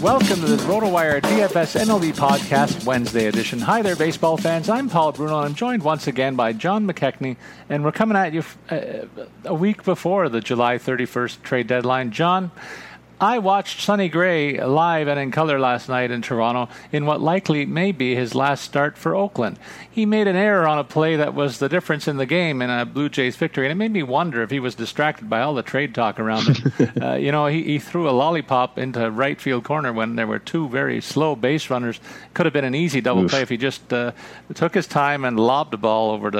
Welcome to the RotoWire DFS MLB Podcast Wednesday edition. Hi there, baseball fans. I'm Paul Bruno. I'm joined once again by John McKechnie, and we're coming at you a week before the July 31st trade deadline. John, I watched Sonny Gray live and in color last night in Toronto in what likely may be his last start for Oakland. He made an error on a play that was the difference in the game in a Blue Jays victory, and it made me wonder if he was distracted by all the trade talk around him. He threw a lollipop into right field corner when there were two very slow base runners. Could have been an easy double play if he just took his time and lobbed the ball over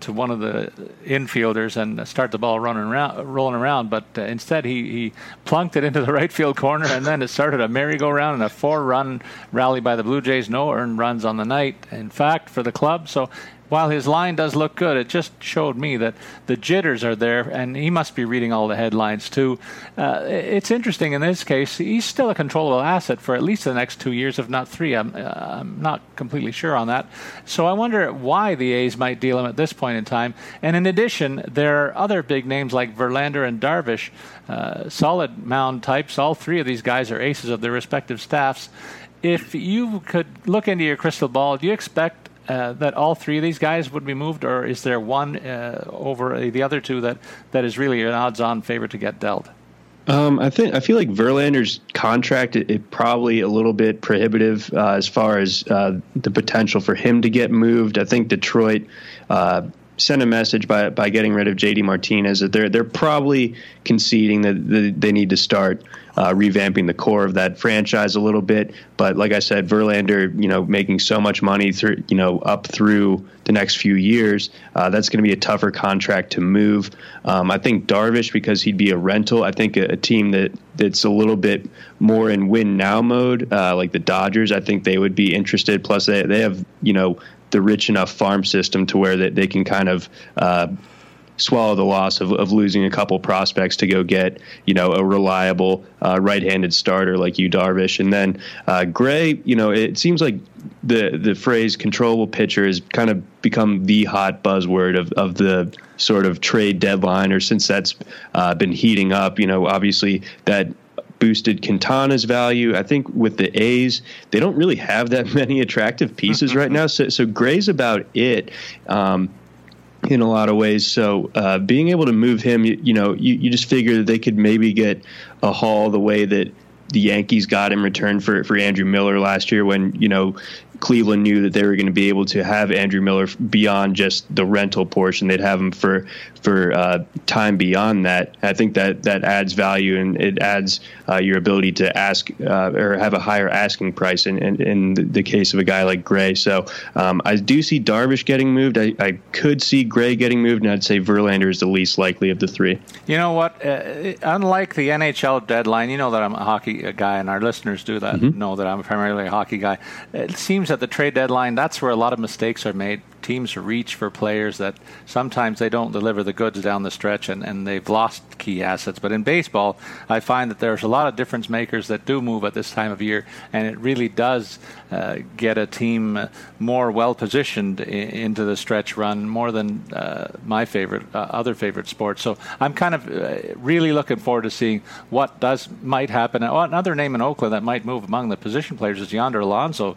to one of the infielders and start the ball rolling around. But instead, he plunked it into the right field corner, and then it started a merry-go-round and a four-run rally by the Blue Jays. No earned runs on the night, in fact, for the club. So while his line does look good, it just showed me that the jitters are there, and he must be reading all the headlines too. It's interesting in this case, he's still a controllable asset for at least the next 2 years, if not three. I'm not completely sure on that. So I wonder why the A's might deal him at this point in time. And in addition, there are other big names like Verlander and Darvish, solid mound types. All three of these guys are aces of their respective staffs. If you could look into your crystal ball, do you expect that all three of these guys would be moved, or is there one over the other two that is really an odds-on favorite to get dealt? I feel like Verlander's contract it probably a little bit prohibitive as far as the potential for him to get moved. I think Detroit sent a message by getting rid of JD Martinez that they're probably conceding that they need to start revamping the core of that franchise a little bit. But like I said, Verlander, making so much money through, up through the next few years, that's going to be a tougher contract to move. I think Darvish, because he'd be a rental, I think a team that's a little bit more in win now mode, like the Dodgers, I think they would be interested. Plus they have, the rich enough farm system to where that they can kind of swallow the loss of losing a couple prospects to go get, a reliable right-handed starter like you, Darvish. And then Gray, it seems like the phrase controllable pitcher has kind of become the hot buzzword of the sort of trade deadline, or since that's been heating up. Obviously that boosted Quintana's value. I think with the A's, they don't really have that many attractive pieces right now. So Gray's about it in a lot of ways. So being able to move him, you just figure that they could maybe get a haul the way that the Yankees got in return for Andrew Miller last year when, you know, Cleveland knew that they were going to be able to have Andrew Miller beyond just the rental portion. They'd have him for time beyond that. I think that adds value, and it adds your ability to ask or have a higher asking price in the case of a guy like Gray. So I do see Darvish getting moved. I could see Gray getting moved, and I'd say Verlander is the least likely of the three. You know what? Unlike the NHL deadline, you know that I'm a hockey guy, and our listeners do that know that I'm primarily a hockey guy. It seems at the trade deadline, that's where a lot of mistakes are made. Teams reach for players that sometimes they don't deliver the goods down the stretch, and they've lost key assets. But in baseball, I find that there's a lot of difference makers that do move at this time of year, and it really does get a team more well-positioned into the stretch run, more than my favorite, other favorite sports. So I'm kind of really looking forward to seeing what might happen. Oh, another name in Oakland that might move among the position players is Yonder Alonso.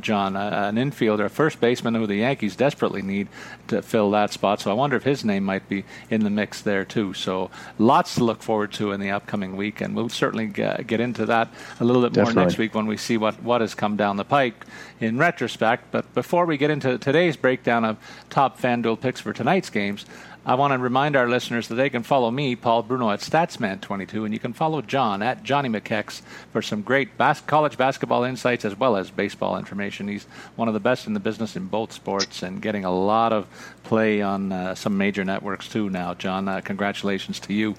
John, an infielder, a first baseman who the Yankees desperately need to fill that spot. So I wonder if his name might be in the mix there too. So lots to look forward to in the upcoming week, and we'll certainly get into that a little bit more next week when we see what has come down the pike in retrospect. But before we get into today's breakdown of top FanDuel picks for tonight's games, I want to remind our listeners that they can follow me, Paul Bruno, at Statsman22, and you can follow John at Johnny McKex for some great college basketball insights as well as baseball information. He's one of the best in the business in both sports and getting a lot of play on some major networks too now. John, congratulations to you.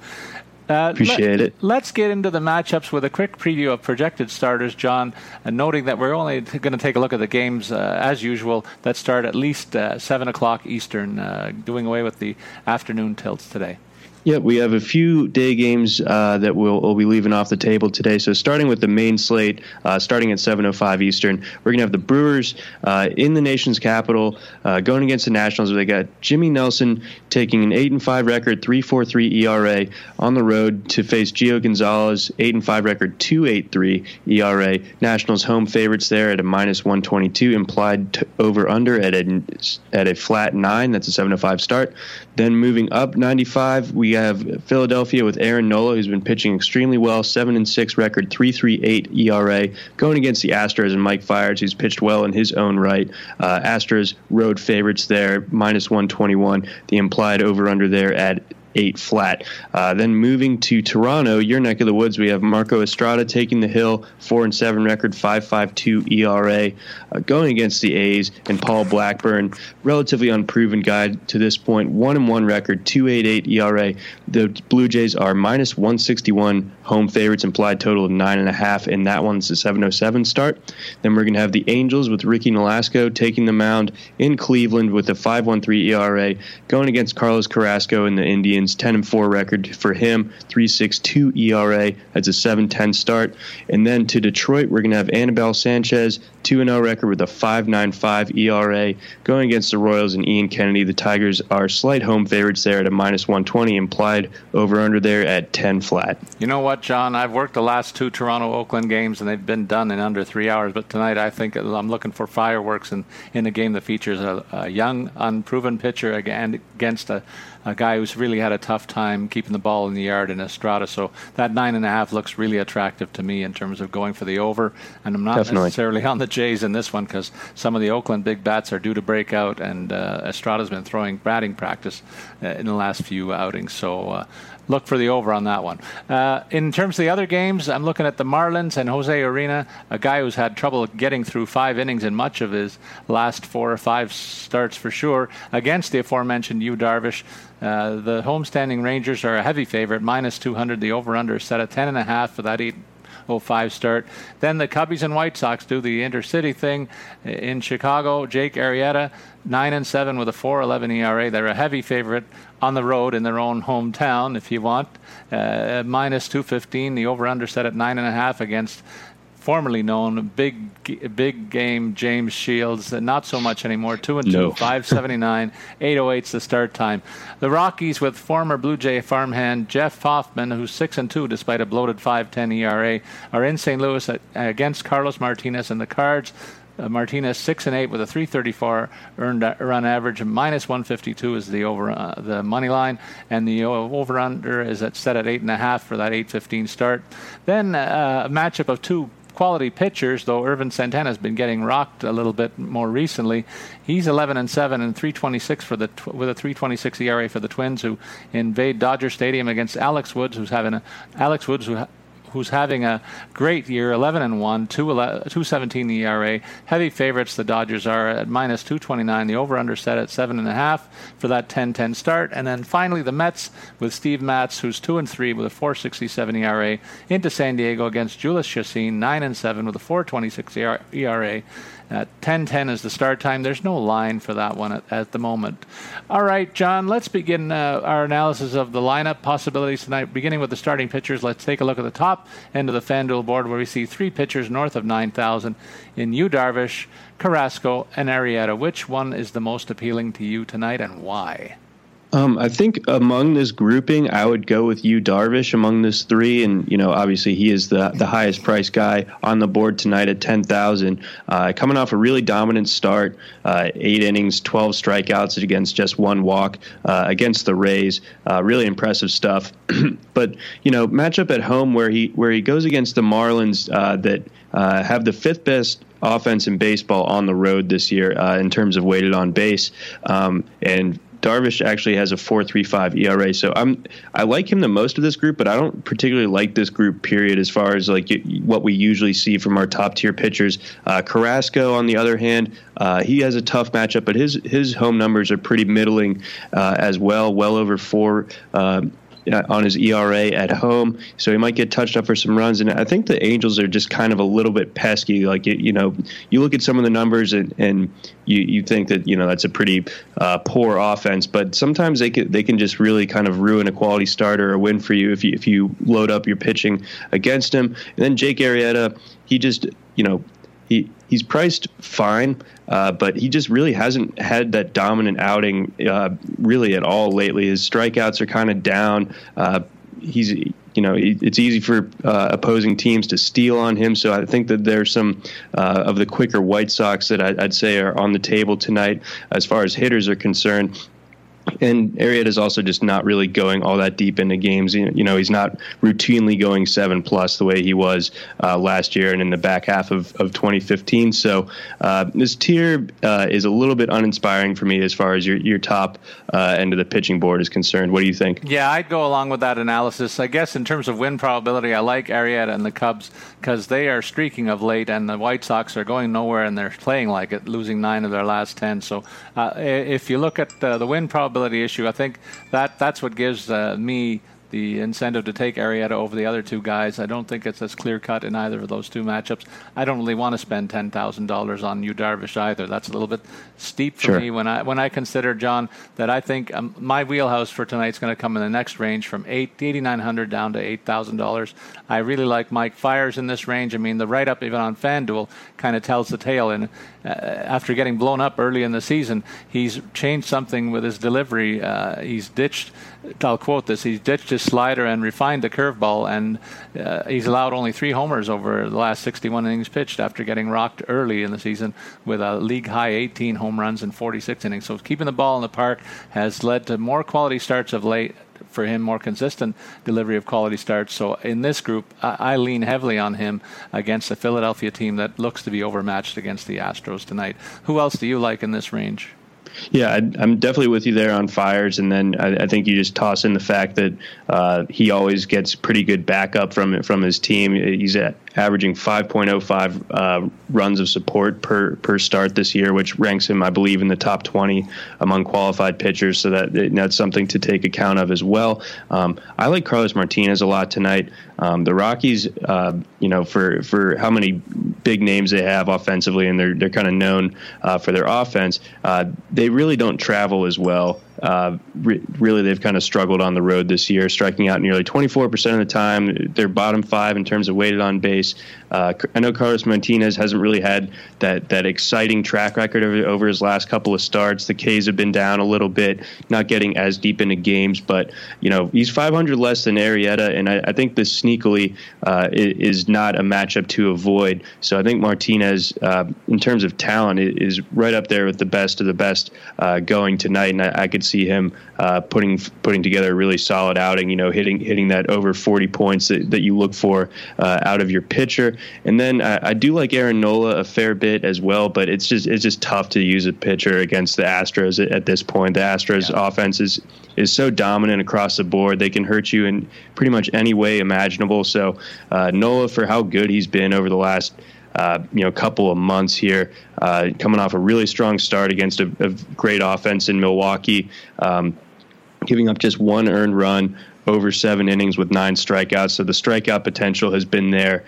Appreciate it. Let's get into the matchups with a quick preview of projected starters, John, and noting that we're only going to take a look at the games, as usual, that start at least 7 o'clock Eastern, doing away with the afternoon tilts today. Yeah, we have a few day games that we'll be leaving off the table today. So starting with the main slate, starting at 7:05 Eastern, we're going to have the Brewers in the nation's capital going against the Nationals, where they got Jimmy Nelson taking an 8-5 record, 3.43 ERA on the road to face Gio Gonzalez, 8-5 record, 2.83 ERA. Nationals home favorites there at a -122, implied over/under at a flat 9. That's a 7:05 start. Then moving up 95, we have Philadelphia with Aaron Nola, who's been pitching extremely well, 7-6 record, 3.38 ERA, going against the Astros and Mike Fiers, who's pitched well in his own right. Astros road favorites there, -121. The implied over/under there at 8 flat. Then moving to Toronto, your neck of the woods, we have Marco Estrada taking the hill, 4-7 record, 5.52 ERA, going against the A's, and Paul Blackburn, relatively unproven guy to this point, 1-1 record, 2.88 ERA. The Blue Jays are -161 home favorites, implied total of 9.5 in that one. It's a 7:07 start. Then we're going to have the Angels with Ricky Nolasco taking the mound in Cleveland with a 5.13 ERA, going against Carlos Carrasco and the Indians. 10-4 record for him, 3.62 ERA. That's a 7:10 start. And then to Detroit, we're going to have Annabelle Sanchez, 2-0 record with a 5.95 ERA, going against the Royals and Ian Kennedy. The Tigers are slight home favorites there at a -120, implied over/under there at 10 flat. You know what, John? I've worked the last two Toronto-Oakland games, and they've been done in under 3 hours. But tonight, I think I'm looking for fireworks in a game that features a young, unproven pitcher against a guy who's really had a tough time keeping the ball in the yard in Estrada. So that 9.5 looks really attractive to me in terms of going for the over. And I'm not necessarily on the Jays in this one because some of the Oakland big bats are due to break out, and Estrada's been throwing batting practice in the last few outings. So look for the over on that one. In terms of the other games, I'm looking at the Marlins and Jose Arena, a guy who's had trouble getting through 5 innings in much of his last 4 or 5 starts for sure, against the aforementioned Yu Darvish. The homestanding Rangers are a heavy favorite, -200. The over-under is set at 10.5 for that 8:05 start. Then the Cubbies and White Sox do the intercity thing in Chicago. Jake Arrieta, 9-7 with a 4.11 ERA. They're a heavy favorite on the road in their own hometown, if you want. -215. The over-under set at 9.5 against formerly known big game James Shields, not so much anymore. 2-2, 5.79, 8.08's the start time. The Rockies with former Blue Jay farmhand Jeff Hoffman, who's 6-2 despite a bloated 5.10 ERA, are in St. Louis against Carlos Martinez and the Cards. Martinez 6-8 with a 334 earned run average, minus 152 is the money line, and the over under is set at 8.5 for that 8:15 start. Then a matchup of two quality pitchers, though Irvin Santana's been getting rocked a little bit more recently. He's 11-7 and 326 with a 326 ERA for the Twins, who invade Dodger Stadium against Alex Woods, who's having a great year, 11-1, 2.17 ERA. Heavy favorites the Dodgers are at minus 229. The over-under set at 7.5 for that 10-10 start. And then finally the Mets with Steve Matz, who's 2-3 with a 4.67 ERA, into San Diego against Julius Chassin, 9-7 with a 4.26 ERA. 10:10 is the start time. There's no line for that one at the moment. All right, John, let's begin our analysis of the lineup possibilities tonight. Beginning with the starting pitchers, let's take a look at the top end of the FanDuel board, where we see three pitchers north of 9,000 in Yu Darvish, Carrasco, and Arrieta. Which one is the most appealing to you tonight, and why? I think among this grouping, I would go with Yu Darvish among this three. And, you know, obviously he is the highest priced guy on the board tonight at $10,000. Coming off a really dominant start, 8 innings, 12 strikeouts against just one walk against the Rays. Really impressive stuff. But, you know, matchup at home where he goes against the Marlins that have the fifth best offense in baseball on the road this year in terms of weighted on base. And Darvish actually has a 4.35 ERA, so I like him the most of this group, but I don't particularly like this group, period, as far as like what we usually see from our top-tier pitchers. Carrasco, on the other hand, he has a tough matchup, but his home numbers are pretty middling as well, over 4 on his ERA at home, so he might get touched up for some runs. And I think the Angels are just kind of a little bit pesky. Like, you know, you look at some of the numbers and you think that, you know, that's a pretty poor offense, but sometimes they can just really kind of ruin a quality start or a win for you if you load up your pitching against him. And then Jake Arrieta, he just, you know, he's priced fine, but he just really hasn't had that dominant outing really at all lately. His strikeouts are kind of down. He's, you know, it's easy for opposing teams to steal on him. So I think that there's some of the quicker White Sox that I'd say are on the table tonight as far as hitters are concerned. And Arrieta is also just not really going all that deep into games. You know, he's not routinely going 7+ the way he was last year and in the back half of 2015. So this tier is a little bit uninspiring for me as far as your top end of the pitching board is concerned. What do you think? Yeah, I'd go along with that analysis. I guess in terms of win probability, I like Arrieta and the Cubs because they are streaking of late, and the White Sox are going nowhere and they're playing like it, losing 9 of their last 10. So if you look at the win probability issue, I think that's what gives me the incentive to take Arrieta over the other two guys. I don't think it's as clear-cut in either of those two matchups. I don't really want to spend $10,000 on Yu Darvish either. That's a little bit steep for me when I consider, John, that I think my wheelhouse for tonight is going to come in the next range from $8,900 down to $8,000. I really like Mike Fiers in this range. I mean, the write-up even on FanDuel kind of tells the tale. And after getting blown up early in the season, he's changed something with his delivery. He's ditched his slider and refined the curveball, and he's allowed only 3 homers over the last 61 innings pitched after getting rocked early in the season with a league-high 18 home runs in 46 innings. So keeping the ball in the park has led to more quality starts of late for him, more consistent delivery of quality starts. So in this group, I lean heavily on him against the Philadelphia team that looks to be overmatched against the Astros tonight. Who else do you like in this range? Yeah, I'm definitely with you there on Fiers, and then I think you just toss in the fact that he always gets pretty good backup from his team. He's averaging 5.05 runs of support per start this year, which ranks him, I believe, in the top 20 among qualified pitchers. So that's something to take account of as well. I like Carlos Martinez a lot tonight. The Rockies, you know, for how many big names they have offensively, and they're kind of known for their offense. They really don't travel as well Really, they've kind of struggled on the road this year, striking out nearly 24% of the time. They're bottom five in terms of weighted on base. I know Carlos Martinez hasn't really had that exciting track record over his last couple of starts. The K's have been down a little bit, not getting as deep into games, but you know, he's .500 less than Arrieta, and I think this sneakily is not a matchup to avoid. So I think Martinez, in terms of talent, is right up there with the best of the best going tonight, and I could see him putting together a really solid outing, you know, hitting that over 40 points that you look for out of your pitcher. And then I do like Aaron Nola a fair bit as well, but it's just tough to use a pitcher against the Astros at this point. The Astros offense is so dominant across the board. They can hurt you in pretty much any way imaginable. So Nola, for how good he's been over the last couple of months here, coming off a really strong start against a great offense in Milwaukee, giving up just one earned run over 7 innings with 9 strikeouts. So the strikeout potential has been there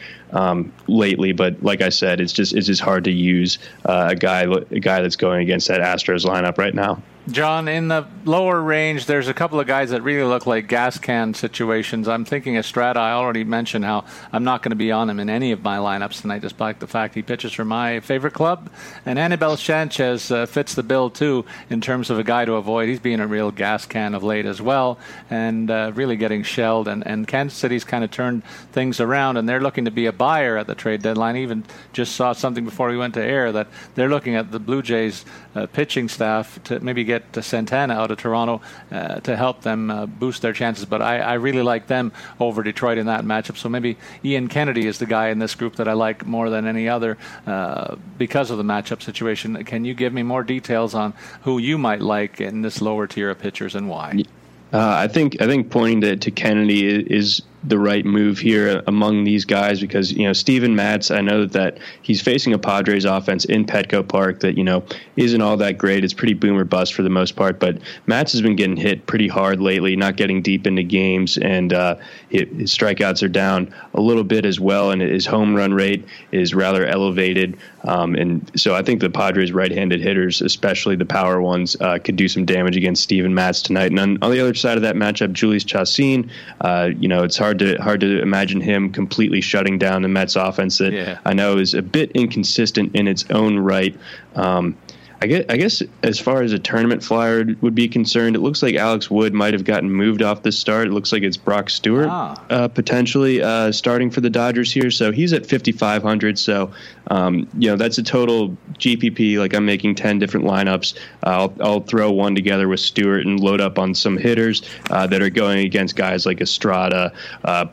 lately, but like I said, it's just hard to use a guy that's going against that Astros lineup right now. John, in the lower range, there's a couple of guys that really look like gas can situations. I'm thinking Estrada. I already mentioned how I'm not going to be on him in any of my lineups tonight, despite the fact he pitches for my favorite club. And Annabelle Sanchez fits the bill, too, in terms of a guy to avoid. He's being a real gas can of late as well, and really getting shelled. And Kansas City's kind of turned things around, and they're looking to be a buyer at the trade deadline. Even just saw something before we went to air that they're looking at the Blue Jays pitching staff to maybe get Santana out of Toronto to help them boost their chances. But I really like them over Detroit in that matchup. So maybe Ian Kennedy is the guy in this group that I like more than any other because of the matchup situation. Can you give me more details on who you might like in this lower tier of pitchers and why? I think pointing to Kennedy is the right move here among these guys, because you know Steven Matz, I know that he's facing a Padres offense in Petco Park that, you know, isn't all that great. It's pretty boom or bust for the most part, but Matz has been getting hit pretty hard lately, not getting deep into games, and his strikeouts are down a little bit as well, and his home run rate is rather elevated, and so I think the Padres right-handed hitters, especially the power ones, could do some damage against Steven Matz tonight. And on the other side of that matchup, Julius Chacin, it's hard to imagine him completely shutting down the Mets offense that I know is a bit inconsistent in its own right. I guess as far as a tournament flyer would be concerned, it looks like Alex Wood might have gotten moved off the start. It looks like it's Brock Stewart potentially starting for the Dodgers here. So he's at 5,500. So, that's a total GPP. Like, I'm making 10 different lineups. I'll throw one together with Stewart and load up on some hitters that are going against guys like Estrada,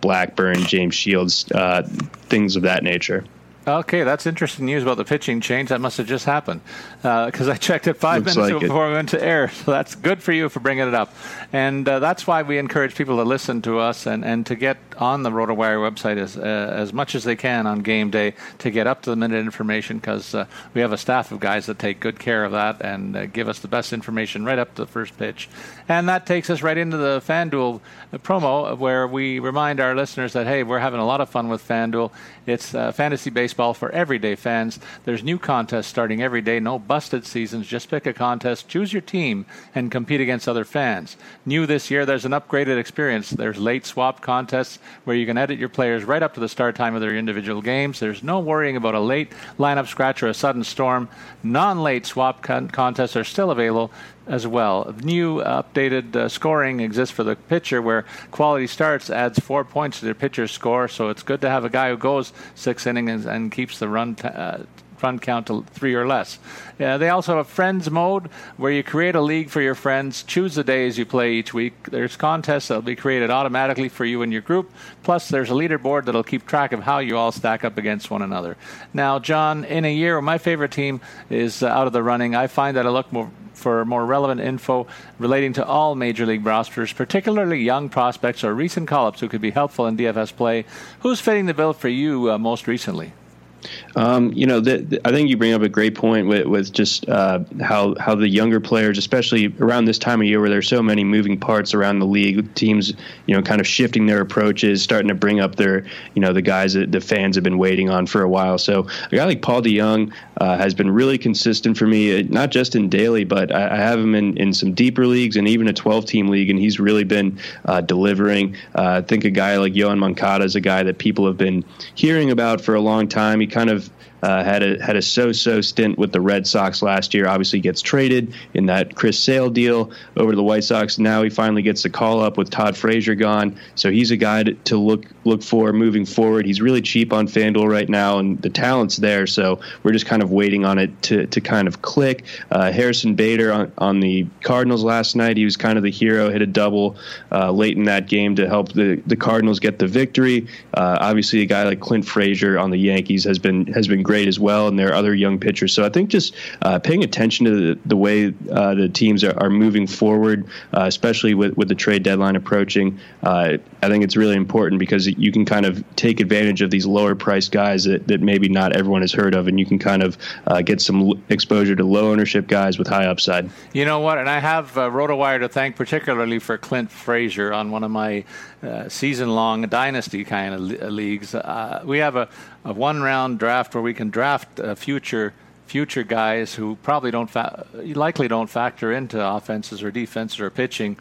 Blackburn, James Shields, things of that nature. Okay, that's interesting news about the pitching change. That must have just happened because I checked it 5 minutes before we went to air. So that's good for you for bringing it up. And that's why we encourage people to listen to us and to get on the RotoWire website as much as they can on game day to get up-to-the-minute information, because we have a staff of guys that take good care of that and give us the best information right up to the first pitch. And that takes us right into the FanDuel promo, where we remind our listeners that, hey, we're having a lot of fun with FanDuel. It's fantasy baseball for everyday fans. There's new contests starting every day. No busted seasons. Just pick a contest, choose your team, and compete against other fans. New this year, there's an upgraded experience. There's late swap contests where you can edit your players right up to the start time of their individual games. There's no worrying about a late lineup scratch or a sudden storm. Non-late swap contests are still available as well. New updated scoring exists for the pitcher, where quality starts adds 4 points to their pitcher's score. So it's good to have a guy who goes 6 innings and keeps the run count to 3 or less. They also have friends mode, where you create a league for your friends, choose the days you play each week. There's contests that'll be created automatically for you and your group. Plus, there's a leaderboard that'll keep track of how you all stack up against one another. Now, John, in a year where my favorite team is out of the running, I find that I look for more relevant info relating to all major league rosters, particularly young prospects or recent call-ups who could be helpful in DFS play. Who's fitting the bill for you most recently? I think you bring up a great point with just how the younger players, especially around this time of year where there's so many moving parts around the league, teams, kind of shifting their approaches, starting to bring up their, the guys that the fans have been waiting on for a while. So a guy like Paul DeJong has been really consistent for me, not just in daily, but I have him in some deeper leagues and even a 12-team league, and he's really been delivering. I think a guy like Yohan Moncada is a guy that people have been hearing about for a long time. He kind of had a so-so stint with the Red Sox last year. Obviously gets traded in that Chris Sale deal over to the White Sox. Now he finally gets the call-up with Todd Frazier gone. So he's a guy to look for moving forward. He's really cheap on FanDuel right now, and the talent's there. So we're just kind of waiting on it to kind of click. Harrison Bader on the Cardinals last night, he was kind of the hero, hit a double late in that game to help the Cardinals get the victory. Obviously a guy like Clint Frazier on the Yankees has been great as well, and there are other young pitchers. So I think just paying attention to the way the teams are moving forward, especially with the trade deadline approaching, I think it's really important because you can kind of take advantage of these lower priced guys that maybe not everyone has heard of, and you can kind of get some exposure to low ownership guys with high upside. You know what? And I have RotoWire to thank particularly for Clint Frazier on one of my season-long dynasty kind of leagues. We have a one-round draft where we can draft future guys who probably likely don't factor into offenses or defenses or pitching,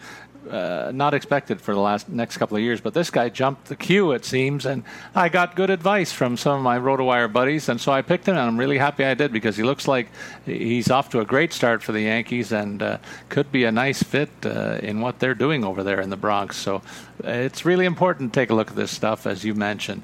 not expected for the next couple of years. But this guy jumped the queue, it seems, and I got good advice from some of my RotoWire buddies, and so I picked him, and I'm really happy I did because he looks like he's off to a great start for the Yankees and could be a nice fit in what they're doing over there in the Bronx. So it's really important to take a look at this stuff, as you mentioned.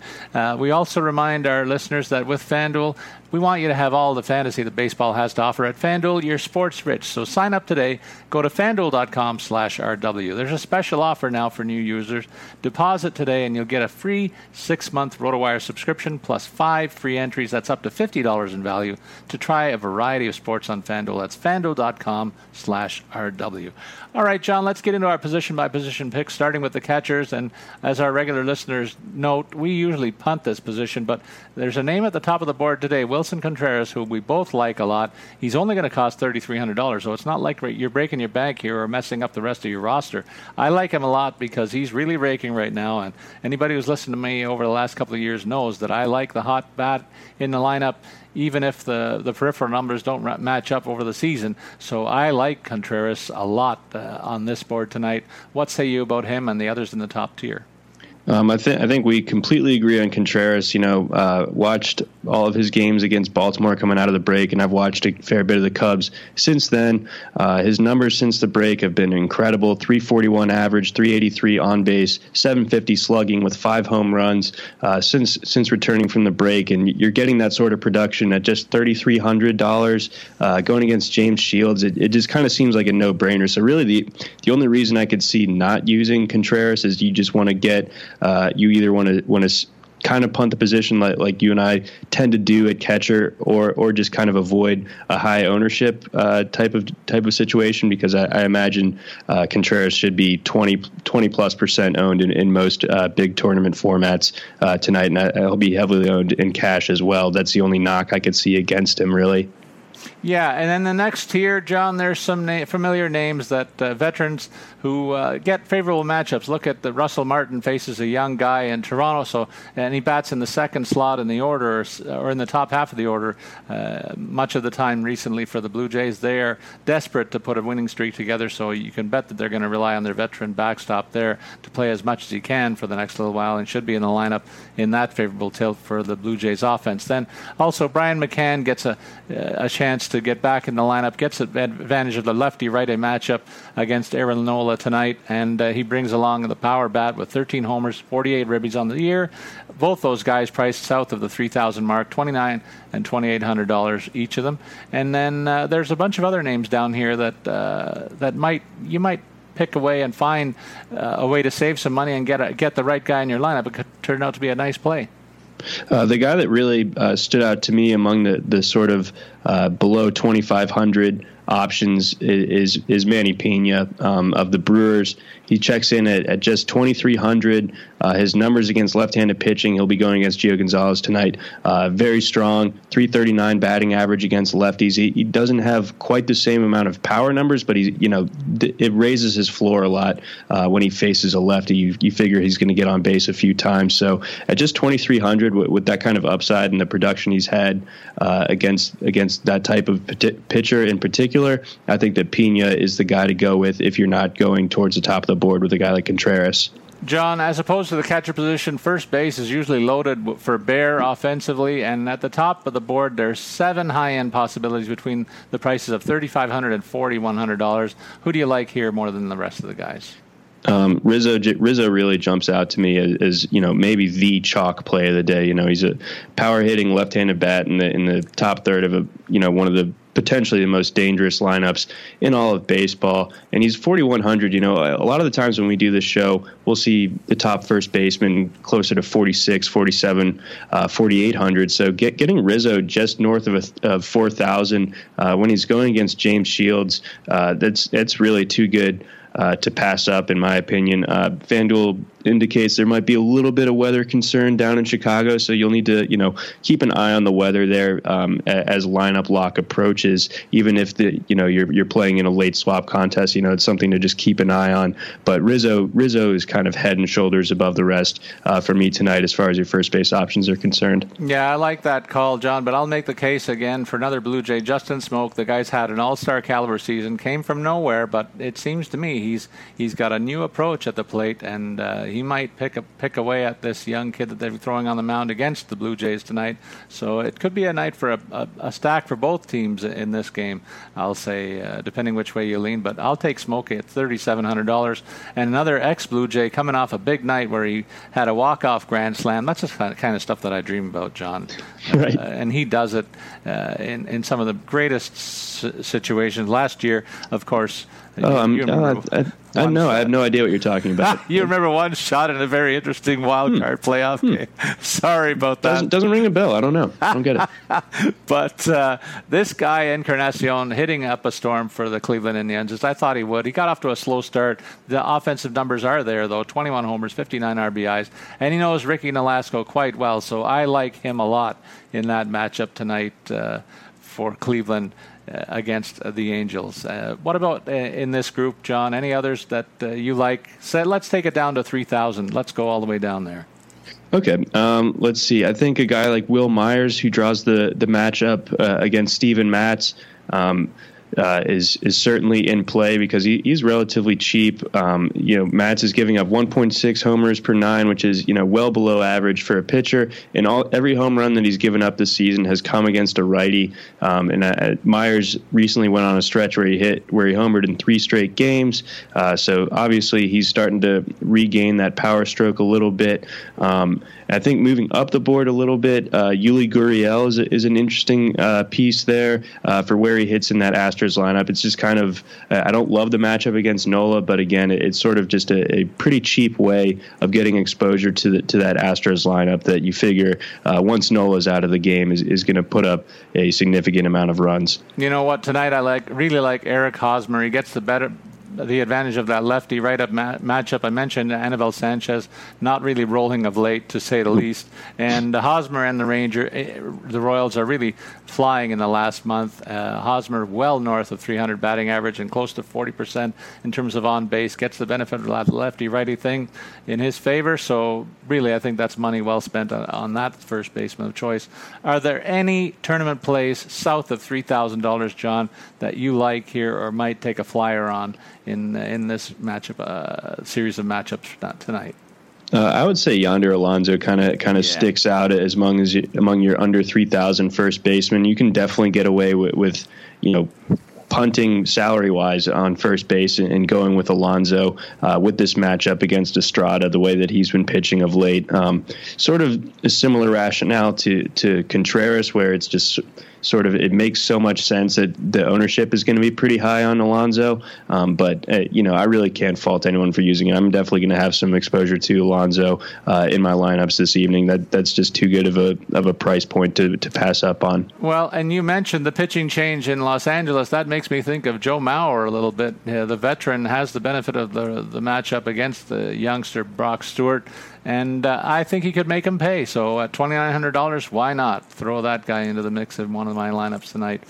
We also remind our listeners that with FanDuel, we want you to have all the fantasy that baseball has to offer. At FanDuel, you're sports rich. So sign up today. Go to FanDuel.com/RW. There's a special offer now for new users. Deposit today, and you'll get a free 6-month RotoWire subscription plus 5 free entries. That's up to $50 in value to try a variety of sports on FanDuel. That's FanDuel.com/RW. All right, John, let's get into our position-by-position picks, starting with the catchers. And as our regular listeners note, we usually punt this position, but there's a name at the top of the board today, Wilson Contreras, who we both like a lot. He's only going to cost $3,300, so it's not like you're breaking your bank here or messing up the rest of your roster. I like him a lot because he's really raking right now, and anybody who's listened to me over the last couple of years knows that I like the hot bat in the lineup, even if the peripheral numbers don't match up over the season. So I like Contreras a lot on this board tonight. What say you about him and the others in the top tier? I think we completely agree on Contreras. Watched all of his games against Baltimore coming out of the break, and I've watched a fair bit of the Cubs since then. His numbers since the break have been incredible: 341 average, 383 on base, 750 slugging with 5 home runs since returning from the break. And you're getting that sort of production at just $3,300 going against James Shields. It just kind of seems like a no-brainer. So really, the only reason I could see not using Contreras is you just want to get. You either want to kind of punt the position like you and I tend to do at catcher, or just kind of avoid a high ownership type of situation, because I imagine Contreras should be 20+% owned in most big tournament formats tonight, and he'll be heavily owned in cash as well. That's the only knock I could see against him, really. Yeah, and then the next tier, John, there's some familiar names that veterans who get favorable matchups. Look at the Russell Martin faces a young guy in Toronto, and he bats in the second slot in the order, or in the top half of the order, much of the time recently for the Blue Jays. They are desperate to put a winning streak together, so you can bet that they're going to rely on their veteran backstop there to play as much as he can for the next little while, and should be in the lineup in that favorable tilt for the Blue Jays offense. Then also Brian McCann gets a chance to get back in the lineup, gets advantage of the lefty-righty matchup against Aaron Nola tonight, and he brings along the power bat with 13 homers, 48 ribbies on the year. Both those guys priced south of the $3,000 mark, $2,900 and $2,800 each of them. And then there's a bunch of other names down here that you might pick away and find a way to save some money and get the right guy in your lineup. It could turn out to be a nice play. The guy that really stood out to me among the sort of below 2,500 options is Manny Pena of the Brewers. He checks in at just 2,300. His numbers against left-handed pitching, he'll be going against Gio Gonzalez tonight. Very strong, 339 batting average against lefties. He doesn't have quite the same amount of power numbers, but it raises his floor a lot when he faces a lefty. You figure he's going to get on base a few times. So at just 2,300 with that kind of upside and the production he's had against that type of pitcher in particular, I think that Pena is the guy to go with if you're not going towards the top of the board with a guy like Contreras. John, as opposed to the catcher position, first base is usually loaded for bear offensively, and at the top of the board, there's 7 high-end possibilities between the prices of $3,500 and $4,100. Who do you like here more than the rest of the guys? Rizzo really jumps out to me as maybe the chalk play of the day. He's a power-hitting left-handed bat in the top third of one of the potentially the most dangerous lineups in all of baseball. And he's 4,100. A lot of the times when we do this show, we'll see the top first baseman closer to 46, 47, 4,800. So getting Rizzo just north of 4,000 when he's going against James Shields, that's really too good to pass up, in my opinion. FanDuel indicates there might be a little bit of weather concern down in Chicago, so you'll need to, keep an eye on the weather there as lineup lock approaches. Even if you're playing in a late swap contest, it's something to just keep an eye on. But Rizzo is kind of head and shoulders above the rest for me tonight as far as your first base options are concerned. Yeah, I like that call, John. But I'll make the case again for another Blue Jay, Justin Smoak. The guy's had an All-Star caliber season, came from nowhere, but it seems to me he's got a new approach at the plate, and he might pick away at this young kid that they're throwing on the mound against the Blue Jays tonight. So it could be a night for a stack for both teams in this game, I'll say, depending which way you lean. But I'll take Smokey at $3,700. And another ex-Blue Jay coming off a big night where he had a walk-off grand slam. That's the kind of stuff that I dream about, John. Right. And he does it in some of the greatest situations. Last year, of course, I know. I have no idea what you're talking about. You remember one shot in a very interesting wild card playoff game. Sorry about that. Doesn't ring a bell. I don't know. I don't get it. But this guy, Encarnacion, hitting up a storm for the Cleveland Indians, as I thought he would. He got off to a slow start. The offensive numbers are there, though. 21 homers, 59 RBIs. And he knows Ricky Nolasco quite well, so I like him a lot in that matchup tonight for Cleveland against the Angels. What about in this group, John? Any others that you like? So let's take it down to 3,000. Let's go all the way down there. Okay, let's see. I think a guy like Will Myers, who draws the matchup against Steven Matz, is certainly in play because he's relatively cheap. Matz is giving up 1.6 homers per nine, which is well below average for a pitcher. And every home run that he's given up this season has come against a righty. And Myers recently went on a stretch where he homered in 3 straight games. So obviously he's starting to regain that power stroke a little bit. I think moving up the board a little bit, Yuli Gurriel is an interesting piece there for where he hits in that Astros lineup. It's just kind of, I don't love the matchup against Nola, but again, it's sort of just a pretty cheap way of getting exposure to that Astros lineup that you figure once Nola's out of the game is going to put up a significant amount of runs. You know what? Tonight I really like Eric Hosmer. He gets the advantage of that lefty right-up matchup I mentioned. Annabelle Sanchez not really rolling of late, to say the least. And Hosmer and the Royals are really flying in the last month. Hosmer well north of 300 batting average and close to 40% in terms of on base. Gets the benefit of that lefty-righty thing in his favor. So really, I think that's money well spent on that first baseman of choice. Are there any tournament plays south of $3,000, John, that you like here or might take a flyer on in this matchup series of matchups tonight? I would say Yonder Alonso kind of sticks out among your under 3,000 first basemen. You can definitely get away with punting salary-wise on first base and going with Alonso with this matchup against Estrada, the way that he's been pitching of late. Sort of a similar rationale to Contreras, where it's just sort of, it makes so much sense that the ownership is going to be pretty high on Alonso. But I really can't fault anyone for using it. I'm definitely going to have some exposure to Alonso in my lineups this evening. That's just too good of a price point to pass up on. Well, and you mentioned the pitching change in Los Angeles. That makes me think of Joe Mauer a little bit. Yeah, the veteran has the benefit of the matchup against the youngster Brock Stewart. And I think he could make him pay. So at $2,900, why not throw that guy into the mix in one of my lineups tonight?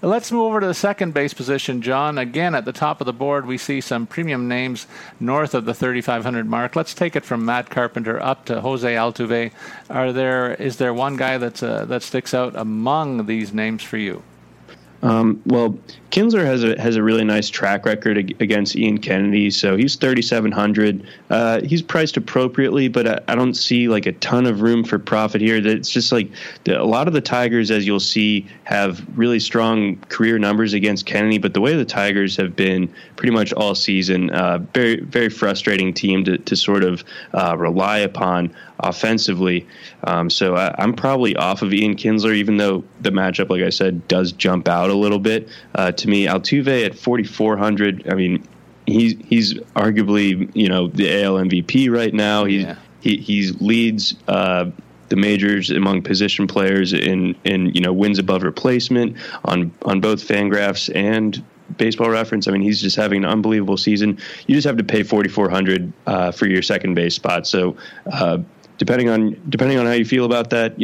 Let's move over to the second base position, John. Again, at the top of the board, we see some premium names north of the 3,500 mark. Let's take it from Matt Carpenter up to Jose Altuve. Is there one guy that sticks out among these names for you? Well, Kinsler has a really nice track record against Ian Kennedy, so he's 3,700. He's priced appropriately, but I don't see like a ton of room for profit here. It's just like a lot of the Tigers, as you'll see, have really strong career numbers against Kennedy, but the way the Tigers have been pretty much all season, very, very frustrating team to sort of rely upon offensively. So I'm probably off of Ian Kinsler, even though the matchup, like I said, does jump out a little bit to me. Altuve at 4,400. I mean, he's arguably, the AL MVP right now. He leads the majors among position players in wins above replacement on both FanGraphs and Baseball Reference. I mean, he's just having an unbelievable season. You just have to pay 4,400 for your second base spot. So, Depending on how you feel about that,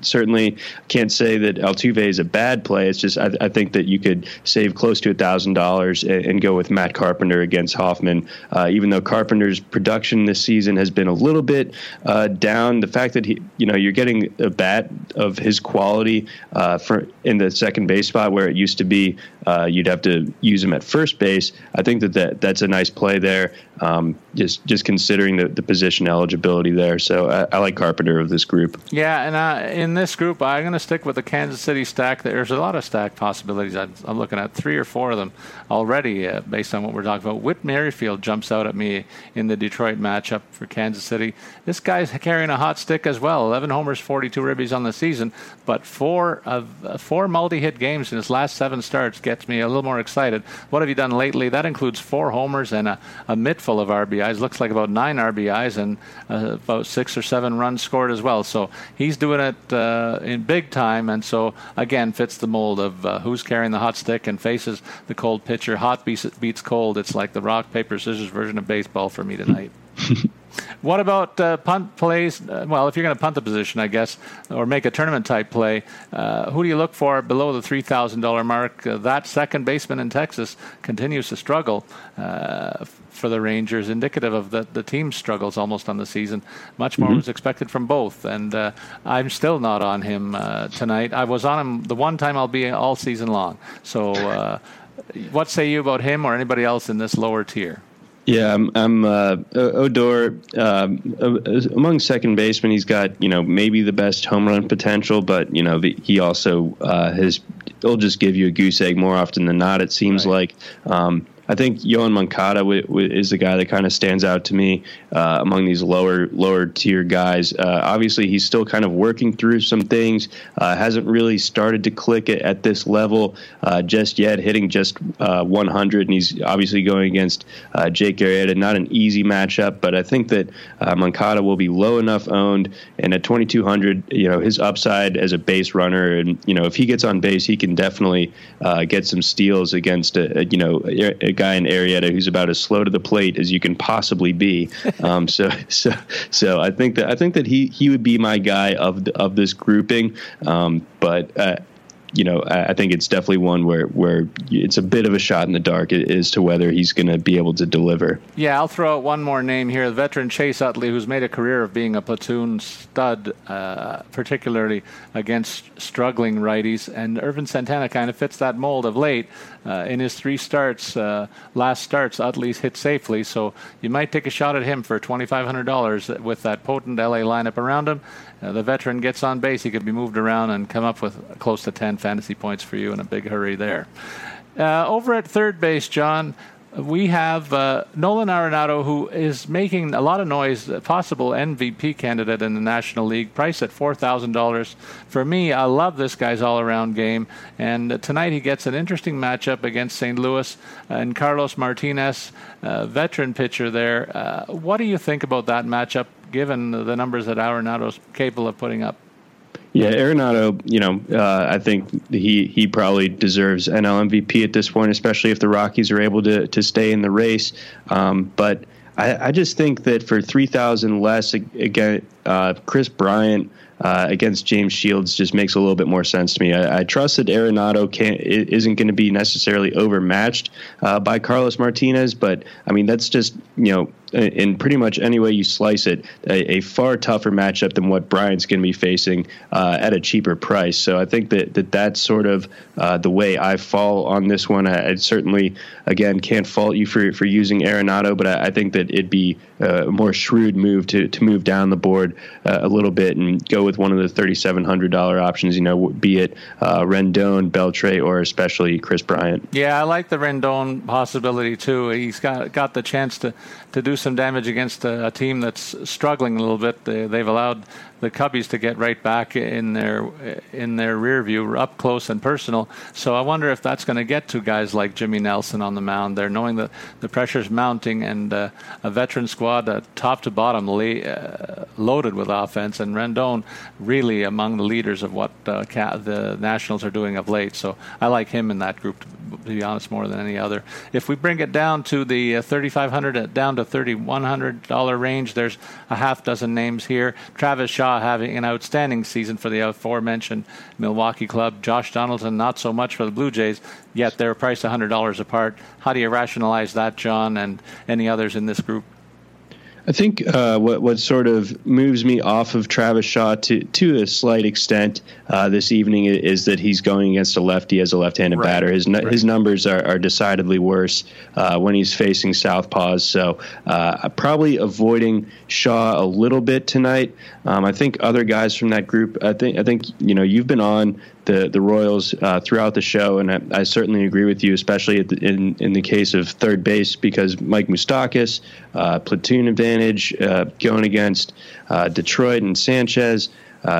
certainly can't say that Altuve is a bad play. It's just I think that you could save close to $1,000 and go with Matt Carpenter against Hoffman. Even though Carpenter's production this season has been a little bit down, the fact that you're getting a bat of his quality in the second base spot where it used to be you'd have to use him at first base. I think that's a nice play there. Just considering the position eligibility there. So I like Carpenter of this group. Yeah, and in this group, I'm going to stick with the Kansas City stack. There's a lot of stack possibilities. I'm looking at 3 or 4 of them already based on what we're talking about. Whit Merrifield jumps out at me in the Detroit matchup for Kansas City. This guy's carrying a hot stick as well. 11 homers, 42 ribbies on the season. But four multi-hit games in his last 7 starts gets me a little more excited. What have you done lately? That includes 4 homers and a mitt full of RBIs. Looks like about 9 RBIs and about 6 or 7 runs scored as well. So he's doing it in big time, and so again fits the mold of who's carrying the hot stick and faces the cold pitcher. Hot beats cold. It's like the rock paper scissors version of baseball for me tonight. What about punt plays? Well, if you're going to punt the position, I guess, or make a tournament-type play, who do you look for below the $3,000 mark? That second baseman in Texas continues to struggle for the Rangers, indicative of the team's struggles almost on the season. Much more was expected from both, and I'm still not on him tonight. I was on him the one time I'll be all season long. So what say you about him or anybody else in this lower tier? Yeah, I'm Odor. Among second basemen, he's got maybe the best home run potential, but he also he'll just give you a goose egg more often than not. It seems right. Like. I think Yohan Moncada is the guy that kind of stands out to me among these lower tier guys. Obviously, he's still kind of working through some things. Hasn't really started to click at this level just yet, hitting just 100. And he's obviously going against Jake Arrieta. Not an easy matchup, but I think that Moncada will be low enough owned. And at 2,200, his upside as a base runner, and if he gets on base, he can definitely get some steals against a guy in Arrieta who's about as slow to the plate as you can possibly be. So I think that he would be my guy of this grouping. But I think it's definitely one where it's a bit of a shot in the dark as to whether he's going to be able to deliver. Yeah, I'll throw out one more name here. The veteran Chase Utley, who's made a career of being a platoon stud, particularly against struggling righties. And Irvin Santana kind of fits that mold of late. In his 3 starts, Utley's hit safely. So you might take a shot at him for $2,500 with that potent L.A. lineup around him. The veteran gets on base. He could be moved around and come up with close to 10 fantasy points for you in a big hurry there. Over at third base, John, we have Nolan Arenado, who is making a lot of noise, possible MVP candidate in the National League, priced at $4,000. For me, I love this guy's all-around game. And tonight he gets an interesting matchup against St. Louis and Carlos Martinez, veteran pitcher there. What do you think about that matchup, given the numbers that Arenado's capable of putting up? Yeah, Arenado, I think he probably deserves NL MVP at this point, especially if the Rockies are able to stay in the race. But I just think that for $3,000 less again, Chris Bryant against James Shields just makes a little bit more sense to me. I trust that Arenado isn't going to be necessarily overmatched by Carlos Martinez, but I mean that's just in pretty much any way you slice it, a far tougher matchup than what Bryant's going to be facing at a cheaper price. So I think that's sort of the way I fall on this one. I certainly, again, can't fault you for using Arenado, but I think that it'd be a more shrewd move to move down the board a little bit and go with one of the $3,700 options, be it Rendon, Beltre, or especially Chris Bryant. Yeah, I like the Rendon possibility too. He's got the chance to do some damage against a team that's struggling a little bit. They've allowed the Cubbies to get right back in their rear view, up close and personal. So I wonder if that's going to get to guys like Jimmy Nelson on the mound there, knowing that the pressure's mounting and a veteran squad top to bottom loaded with offense, and Rendon really among the leaders of what the Nationals are doing of late. So I like him in that group, to be honest, more than any other. If we bring it down to the $3,500 down to $3,100 range, there's a half dozen names here. Travis Shaw having an outstanding season for the aforementioned Milwaukee club. Josh Donaldson, not so much for the Blue Jays, yet they're priced $100 apart. How do you rationalize that, John, and any others in this group? I think what sort of moves me off of Travis Shaw to a slight extent this evening is that he's going against a lefty as a left-handed batter. His numbers are decidedly worse when he's facing southpaws. So probably avoiding Shaw a little bit tonight. I think other guys from that group. I think you've been on the Royals throughout the show, and I certainly agree with you, especially in the case of third base, because Mike Moustakas, platoon advantage going against Detroit and Sanchez.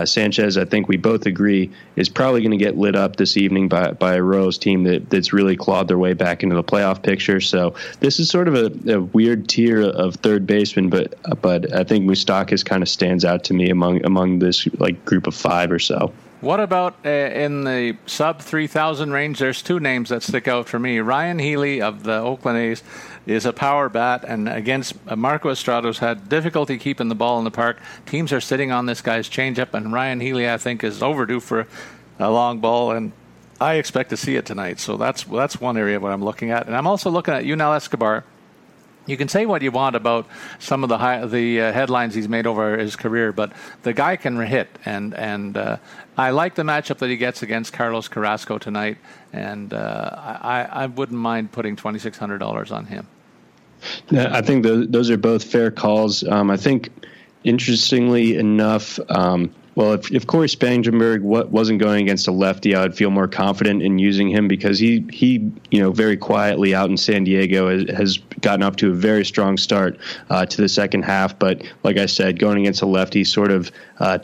Sanchez, I think we both agree, is probably going to get lit up this evening by a Royals team that's really clawed their way back into the playoff picture. So this is sort of a weird tier of third baseman, but I think Moustakas kind of stands out to me among this like group of five or so. What about in the sub 3,000 range? There's two names that stick out for me. Ryan Healy of the Oakland A's is a power bat, and against Marco Estrada, who's had difficulty keeping the ball in the park. Teams are sitting on this guy's changeup, and Ryan Healy, I think, is overdue for a long ball, and I expect to see it tonight. So that's one area of what I'm looking at. And I'm also looking at Yunel Escobar. You can say what you want about some of the headlines he's made over his career, but the guy can hit, and I like the matchup that he gets against Carlos Carrasco tonight, and I wouldn't mind putting $2,600 on him. Yeah, I think those are both fair calls. I think, interestingly enough, well, if Corey Spangenberg wasn't going against a lefty, I would feel more confident in using him because he very quietly out in San Diego has gotten up to a very strong start to the second half. But like I said, going against a lefty sort of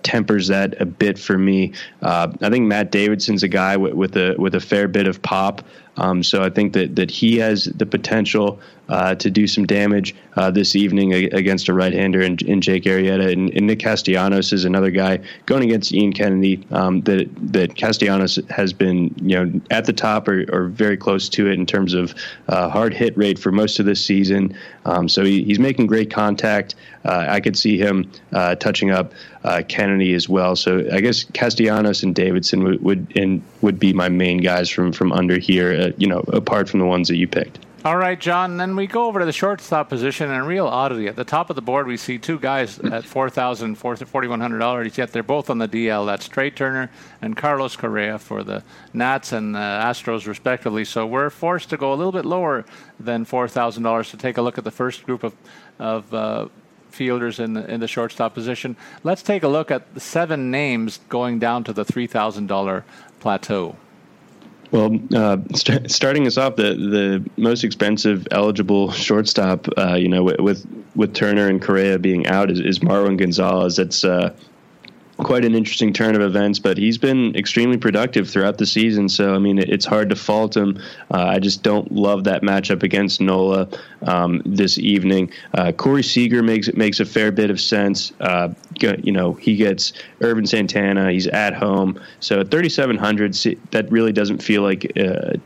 tempers that a bit for me. I think Matt Davidson's a guy with a fair bit of pop. So I think that he has the potential to do some damage this evening against a right-hander in Jake Arrieta. And Nick Castellanos is another guy going against Ian Kennedy. That Castellanos has been at the top or very close to it in terms of hard hit rate for most of this season. So he's making great contact. I could see him touching up Kennedy as well. So I guess Castellanos and Davidson would be my main guys from under here, apart from the ones that you picked. All right, John, then we go over to the shortstop position, and a real oddity. At the top of the board, we see two guys at $4,000, $4,100, yet they're both on the DL. That's Trey Turner and Carlos Correa for the Nats and the Astros, respectively. So we're forced to go a little bit lower than $4,000 to take a look at the first group of fielders in the shortstop position. Let's take a look at the seven names going down to the $3,000 plateau. Well, starting us off, the most expensive eligible shortstop, with Turner and Correa being out, is Marwin Gonzalez. That's quite an interesting turn of events, but he's been extremely productive throughout the season. So, I mean, it's hard to fault him. I just don't love that matchup against Nola this evening. Corey Seager makes a fair bit of sense. He gets Urban Santana. He's at home. So at $3,700, that really doesn't feel like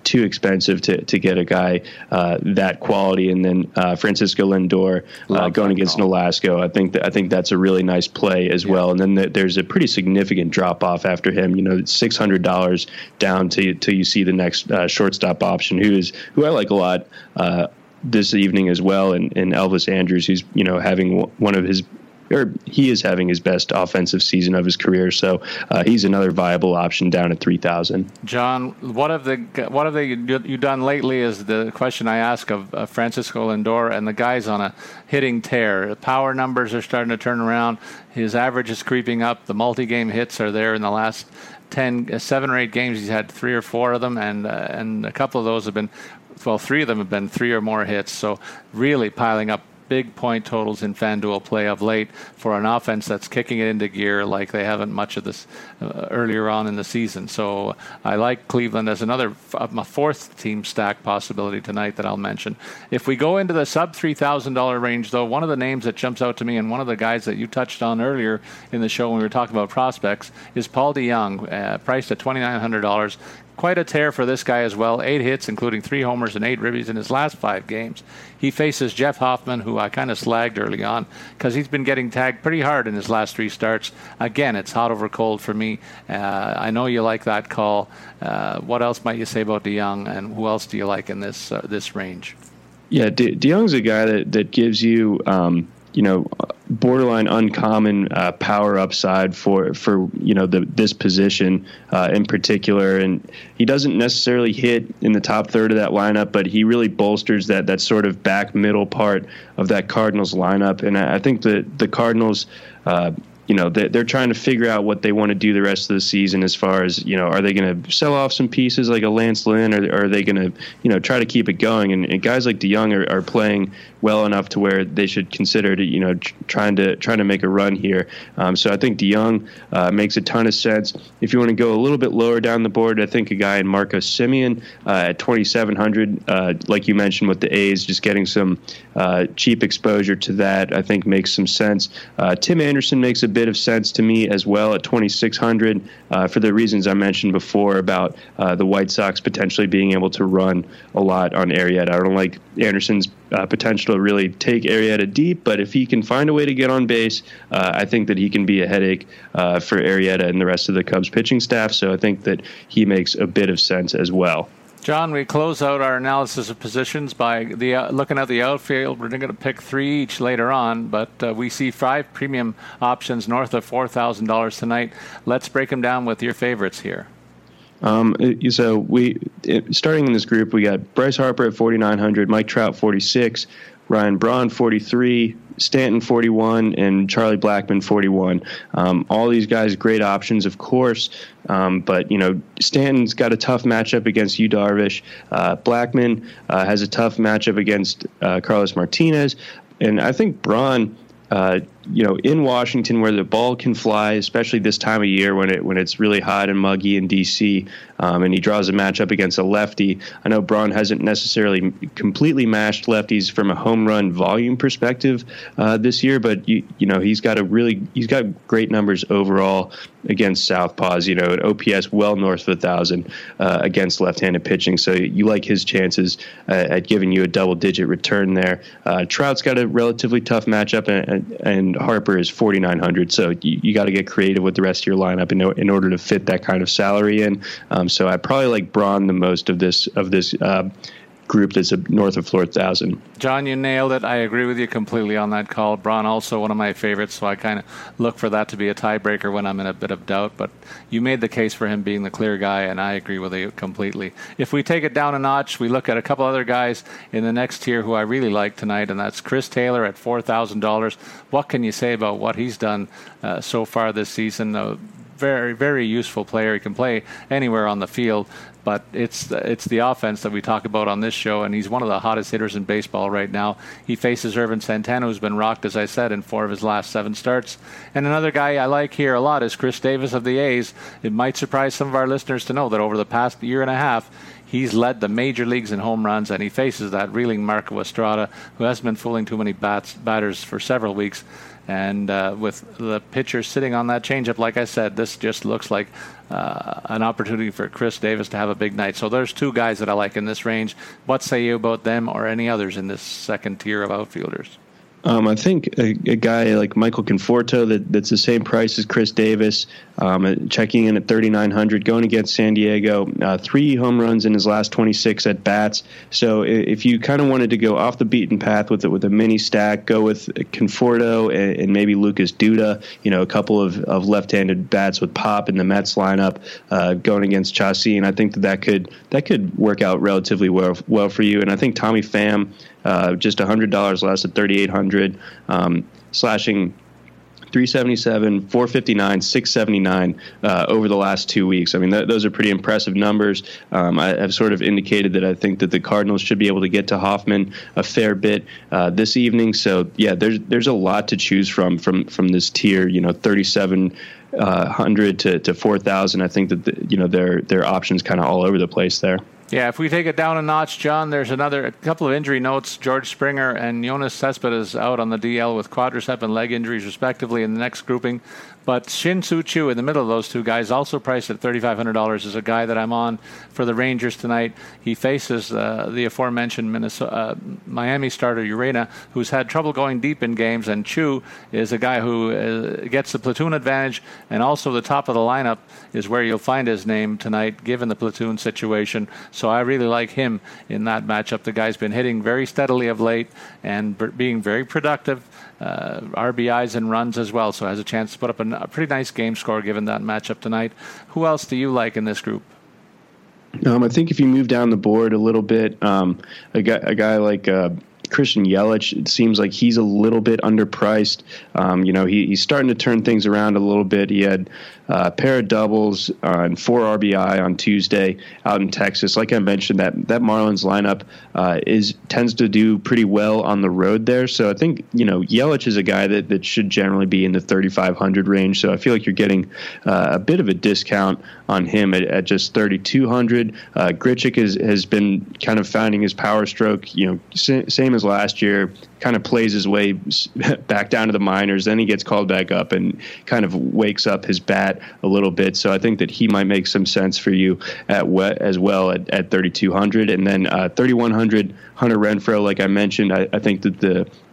too expensive to get a guy that quality. And then Francisco Lindor going against Nolasco. I think that's a really nice play as well. And then there's a pretty significant drop off after him. It's $600 down till you see the next shortstop option, who I like a lot this evening as well, and Elvis Andrus, who's having he is having his best offensive season of his career. So he's another viable option down at $3,000. John, what have they you done lately is the question I ask of Francisco Lindor, and the guy's on a hitting tear. The power numbers are starting to turn around. His average is creeping up. The multi-game hits are there in the last 7 or 8 games. He's had 3 or 4 of them, and a couple of those have been, 3 of them have been 3 or more hits. So really piling up big point totals in FanDuel play of late for an offense that's kicking it into gear like they haven't much of this earlier on in the season. So I like Cleveland as another my fourth team stack possibility tonight that I'll mention. If we go into the sub $3,000 range, though, one of the names that jumps out to me, and one of the guys that you touched on earlier in the show when we were talking about prospects, is Paul DeJong, priced at $2,900. Quite a tear for this guy as well. 8 hits, including 3 homers and 8 ribbies in his last 5 games. He faces Jeff Hoffman, who I kind of slagged early on because he's been getting tagged pretty hard in his last 3 starts. Again, it's hot over cold for me. I know you like that call. What else might you say about DeJong, and who else do you like in this range? Yeah, DeJong's a guy that gives you borderline uncommon power upside for this position in particular. And he doesn't necessarily hit in the top third of that lineup, but he really bolsters that sort of back middle part of that Cardinals lineup. And I think the Cardinals, they're trying to figure out what they want to do the rest of the season as far as, are they going to sell off some pieces like a Lance Lynn, or are they going to, try to keep it going? And guys like DeJong are playing well enough to where they should consider to, trying to make a run here. So I think DeJong makes a ton of sense. If you want to go a little bit lower down the board, I think a guy in Marcus Semien at $2,700, like you mentioned with the A's, just getting some cheap exposure to that, I think makes some sense. Tim Anderson makes a bit of sense to me as well at $2,600 for the reasons I mentioned before about the White Sox potentially being able to run a lot on Arrieta. I don't like Anderson's potential to really take Arrieta deep, but if he can find a way to get on base, I think that he can be a headache for Arrieta and the rest of the Cubs pitching staff. So I think that he makes a bit of sense as well. John, we close out our analysis of positions by looking at the outfield. We're going to pick 3 each later on, but we see 5 premium options north of $4,000 tonight. Let's break them down with your favorites here. So starting in this group, we got Bryce Harper at $4,900, Mike Trout $4,600, Ryan Braun $4,300, Stanton $41, and Charlie Blackmon $41. All these guys, great options, of course. But, Stanton's got a tough matchup against Yu Darvish. Blackmon has a tough matchup against Carlos Martinez. And I think Braun, in Washington where the ball can fly, especially this time of year when it's really hot and muggy in D.C., and he draws a matchup against a lefty. I know Braun hasn't necessarily completely mashed lefties from a home run volume perspective this year, but he's got great numbers overall against southpaws. An OPS well north of 1,000 against left-handed pitching. So you like his chances at giving you a double-digit return there. Trout's got a relatively tough matchup, and Harper is $4,900, so you got to get creative with the rest of your lineup in order to fit that kind of salary in. So I probably like Braun the most of this group that's north of 4,000. John, you nailed it. I agree with you completely on that call. Braun also one of my favorites, so I kind of look for that to be a tiebreaker when I'm in a bit of doubt, but you made the case for him being the clear guy, and I agree with you completely. If we take it down a notch, we look at a couple other guys in the next tier who I really like tonight, and that's Chris Taylor at $4,000. What can you say about what he's done so far this season? very, very useful player. He can play anywhere on the field, but it's the offense that we talk about on this show, and he's one of the hottest hitters in baseball right now. He faces Ervin Santana, who's been rocked, as I said, in 4 of his last 7 starts. And another guy I like here a lot is Chris Davis of the A's. It might surprise some of our listeners to know that over the past year and a half, he's led the major leagues in home runs, and he faces that reeling Marco Estrada, who hasn't been fooling too many batters for several weeks. And with the pitcher sitting on that changeup, like I said, this just looks like an opportunity for Chris Davis to have a big night. So there's 2 guys that I like in this range. What say you about them or any others in this second tier of outfielders? I think a guy like Michael Conforto that's the same price as Chris Davis, checking in at $3,900, going against San Diego, 3 home runs in his last 26 at bats. So if you kind of wanted to go off the beaten path with a mini stack, go with Conforto and maybe Lucas Duda, a couple of left-handed bats with pop in the Mets lineup, going against Chassin. And I think that could work out relatively well for you. And I think Tommy Pham, just $100 less at $3,800, slashing $377, $459, $679 over the last 2 weeks. I mean, those are pretty impressive numbers. I've sort of indicated that I think that the Cardinals should be able to get to Hoffman a fair bit this evening. So yeah, there's a lot to choose from this tier. $3,700 to $4,000. I think that their options kind of all over the place there. Yeah, if we take it down a notch, John, there's a couple of injury notes. George Springer and Jonas Cespedes out on the DL with quadricep and leg injuries, respectively, in the next grouping. But Shin-Soo Choo, in the middle of those 2 guys, also priced at $3,500, is a guy that I'm on for the Rangers tonight. He faces the aforementioned Miami starter Urena, who's had trouble going deep in games, and Choo is a guy who gets the platoon advantage, and also the top of the lineup is where you'll find his name tonight, given the platoon situation. So I really like him in that matchup. The guy's been hitting very steadily of late and being very productive, RBIs and runs as well, so has a chance to put up a pretty nice game score given that matchup tonight. Who else do you like in this group? I think if you move down the board a little bit, a guy like Christian Yelich, it seems like he's a little bit underpriced. He's starting to turn things around a little bit. He had a pair of doubles and 4 RBI on Tuesday out in Texas. Like I mentioned, that Marlins lineup tends to do pretty well on the road there. So I think, Yelich is a guy that should generally be in the $3,500 range. So I feel like you're getting a bit of a discount on him at just $3,200. Grichuk has been kind of finding his power stroke, same as last year, kind of plays his way back down to the minors. Then he gets called back up and kind of wakes up his bat a little bit. So I think that he might make some sense for you as well at $3,200. And then $3,100, Hunter Renfroe, like I mentioned, I think that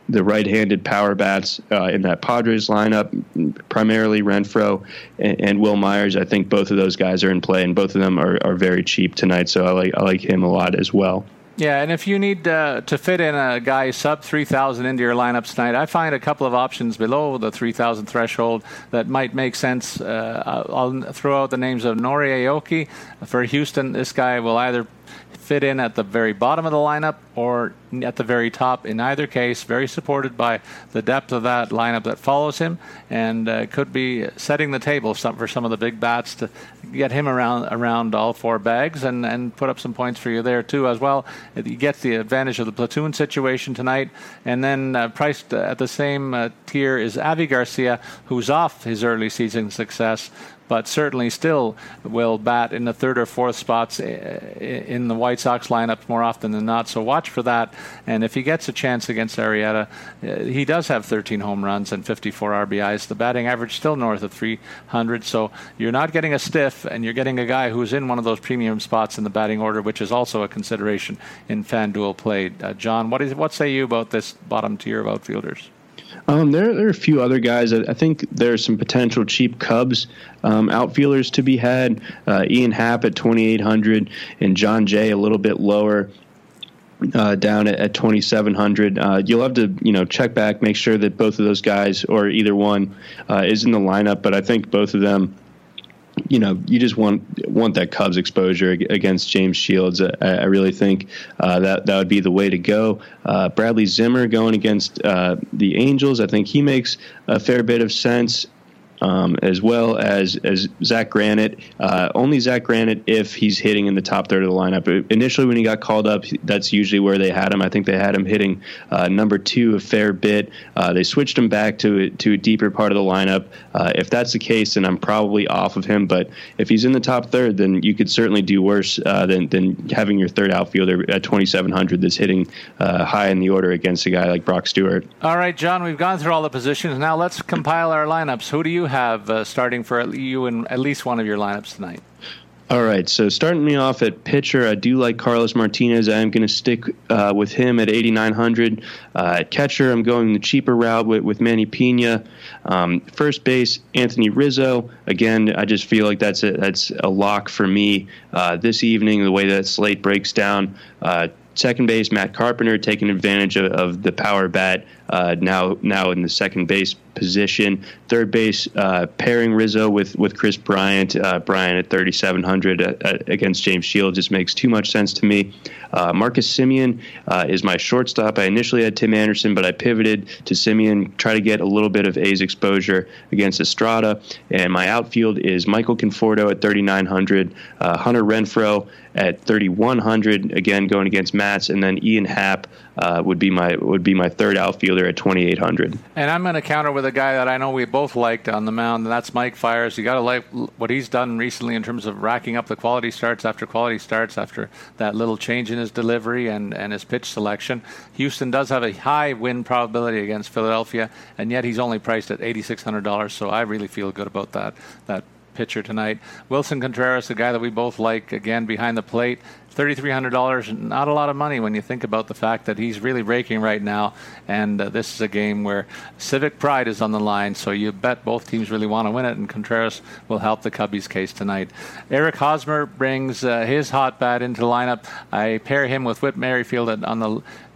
the right-handed power bats in that Padres lineup, primarily Renfroe and Will Myers, I think both of those guys are in play, and both of them are very cheap tonight. So I like him a lot as well. Yeah, and if you need to fit in a guy sub 3,000 into your lineups tonight, I find a couple of options below the 3,000 threshold that might make sense. I'll throw out the names of Nori Aoki for Houston. This guy will either fit in at the very bottom of the lineup or at the very top. In either case, very supported by the depth of that lineup that follows him, and could be setting the table for some of the big bats to get him around all 4 bags and put up some points for you there too as well. He gets the advantage of the platoon situation tonight. And then priced at the same tier is Avi Garcia, who's off his early season success, but certainly still will bat in the 3rd or 4th spots in the White Sox lineup more often than not. So watch for that. And if he gets a chance against Arrieta, he does have 13 home runs and 54 RBIs. The batting average still north of 300. So you're not getting a stiff, and you're getting a guy who's in one of those premium spots in the batting order, which is also a consideration in FanDuel play. John, what say you about this bottom tier of outfielders? There are a few other guys. I think there's some potential cheap Cubs outfielders to be had. Ian Happ at $2,800 and John Jay a little bit lower, down at $2,700. You'll have to check back, make sure that both of those guys or either one is in the lineup. But I think both of them, you just want that Cubs exposure against James Shields. I really think that would be the way to go. Bradley Zimmer going against the Angels, I think he makes a fair bit of sense. as well as Zach Granite. Only Zach Granite if he's hitting in the top third of the lineup. Initially, when he got called up, that's usually where they had him. I think they had him hitting number two a fair bit. They switched him back to a deeper part of the lineup. If that's the case, then I'm probably off of him. But if he's in the top third, then you could certainly do worse than having your third outfielder at 2,700 that's hitting high in the order against a guy like Brock Stewart. All right, John, we've gone through all the positions. Now let's compile our lineups. Who do you have starting for you in at least one of your lineups tonight? All right, so starting me off at pitcher, I do like Carlos Martinez. I am going to stick with him at 8,900. At catcher, I'm going the cheaper route with Manny Pena. First base, Anthony Rizzo. Again, I just feel like that's a lock for me this evening, the way that slate breaks down. Second base, Matt Carpenter, taking advantage of the power bat now in the second base position. Third base, pairing Rizzo with Chris Bryant. Bryant at 3,700 against James Shields just makes too much sense to me. Marcus Semien is my shortstop. I initially had Tim Anderson, but I pivoted to Semien, try to get a little bit of A's exposure against Estrada. And my outfield is Michael Conforto at 3,900, Hunter Renfroe at 3,100, again going against Mats, and then Ian Happ would be my third outfielder at 2,800. And I'm going to counter with a guy that I know we both liked on the mound, and that's Mike Fiers. You got to like what he's done recently in terms of racking up the quality starts after that little change in his delivery and his pitch selection. Houston does have a high win probability against Philadelphia, and yet he's only priced at $8,600, so I really feel good about that pitcher tonight. Wilson Contreras, a guy that we both like, again, behind the plate. $3,300, not a lot of money when you think about the fact that he's really raking right now, and this is a game where civic pride is on the line, so you bet both teams really want to win it, and Contreras will help the Cubbies' case tonight. Eric Hosmer brings his hot bat into the lineup. I pair him with Whit Merrifield on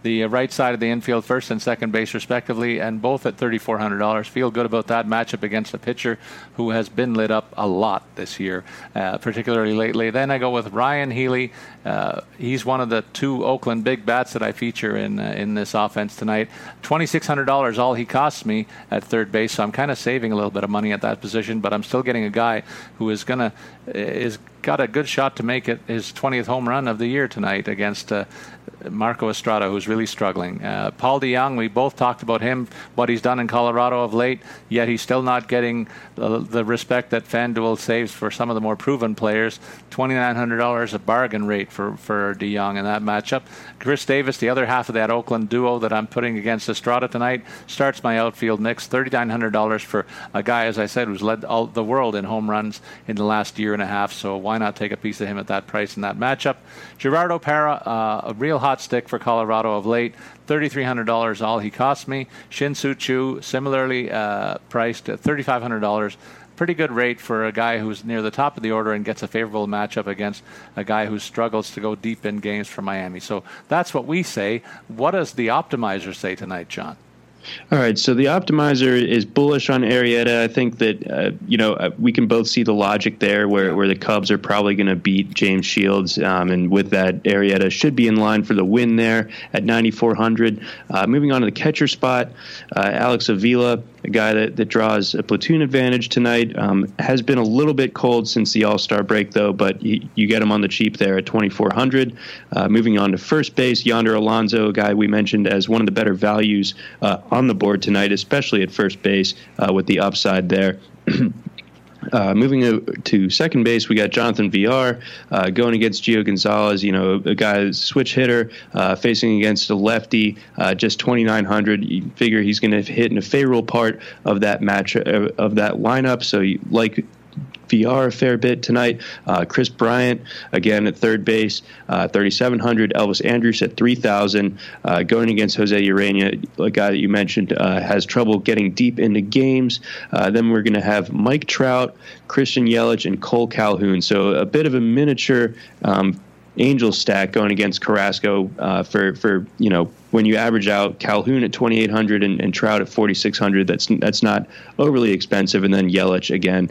the right side of the infield, first and second base respectively, and both at $3,400. Feel good about that matchup against a pitcher who has been lit up a lot this year, particularly lately. Then I go with Ryan Healy. He's one of the two Oakland big bats that I feature in this offense tonight. $2,600 all he costs me at third base, so I'm kind of saving a little bit of money at that position, but I'm still getting a guy who is got a good shot to make it his 20th home run of the year tonight against Marco Estrada, who's really struggling. Paul DeJong, we both talked about him, what he's done in Colorado of late, yet he's still not getting the respect that FanDuel saves for some of the more proven players. $2,900, a bargain rate for DeJong in that matchup. Chris Davis, the other half of that Oakland duo that I'm putting against Estrada tonight, starts my outfield mix. $3,900 for a guy, as I said, who's led all the world in home runs in the last year and a half, so why not take a piece of him at that price in that matchup? Gerardo Parra, a real hot stick for Colorado of late. $3,300 all he cost me. Shin-Soo Choo, similarly priced at $3,500. Pretty good rate for a guy who's near the top of the order and gets a favorable matchup against a guy who struggles to go deep in games for Miami. So that's what we say. What does the optimizer say tonight, John? All right, so the optimizer is bullish on Arrieta. I think that, we can both see the logic there where the Cubs are probably going to beat James Shields. And with that, Arrieta should be in line for the win there at 9,400. Moving on to the catcher spot, Alex Avila, a guy that draws a platoon advantage tonight, has been a little bit cold since the All-Star break, though, but you get him on the cheap there at 2,400. Moving on to first base, Yonder Alonso, a guy we mentioned as one of the better values on the board tonight, especially at first base with the upside there. Moving to second base, we got Jonathan VR going against Gio Gonzalez, a guy, switch hitter, facing against a lefty, just 2,900. You figure he's going to hit in a favorable part of that match, of that lineup, so you like VR a fair bit tonight. Chris Bryant, again, at third base, 3,700. Elvis Andrus at 3,000. Going against Jose Urania, a guy that you mentioned has trouble getting deep into games. Then we're going to have Mike Trout, Christian Yelich, and Cole Calhoun. So a bit of a miniature Angel stack going against Carrasco for when you average out Calhoun at 2,800 and Trout at 4,600, that's not overly expensive. And then Yelich again,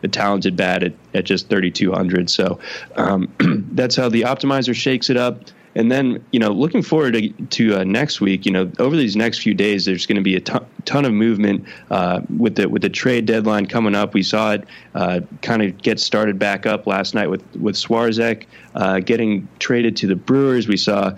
the talented bat at just 3,200. So that's how the optimizer shakes it up. And then, you know, looking forward to next week, you know, over these next few days, there's going to be a ton of movement with the trade deadline coming up. We saw it kind of get started back up last night with Swarzek getting traded to the Brewers. We saw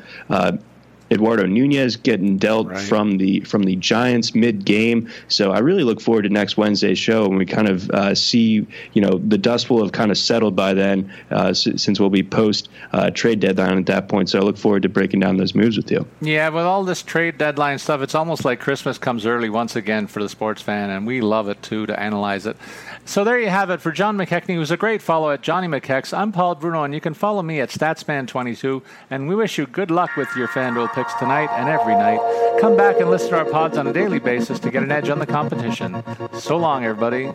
Eduardo Nunez getting dealt from the Giants mid-game. So I really look forward to next Wednesday's show when we kind of see, you know, the dust will have kind of settled by then since we'll be post-trade deadline at that point. So I look forward to breaking down those moves with you. Yeah, with all this trade deadline stuff, it's almost like Christmas comes early once again for the sports fan, and we love it, too, to analyze it. So there you have it. For John McKechnie, who's a great follow at Johnny McKex, I'm Paul Bruno, and you can follow me at StatsMan22, and we wish you good luck with your FanDuel picks tonight and every night. Come back and listen to our pods on a daily basis to get an edge on the competition. So long, everybody.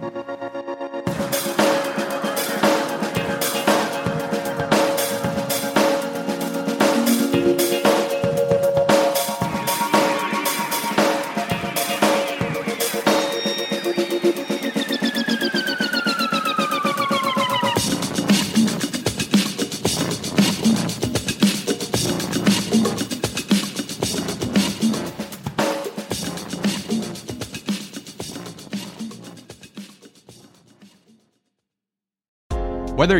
Whether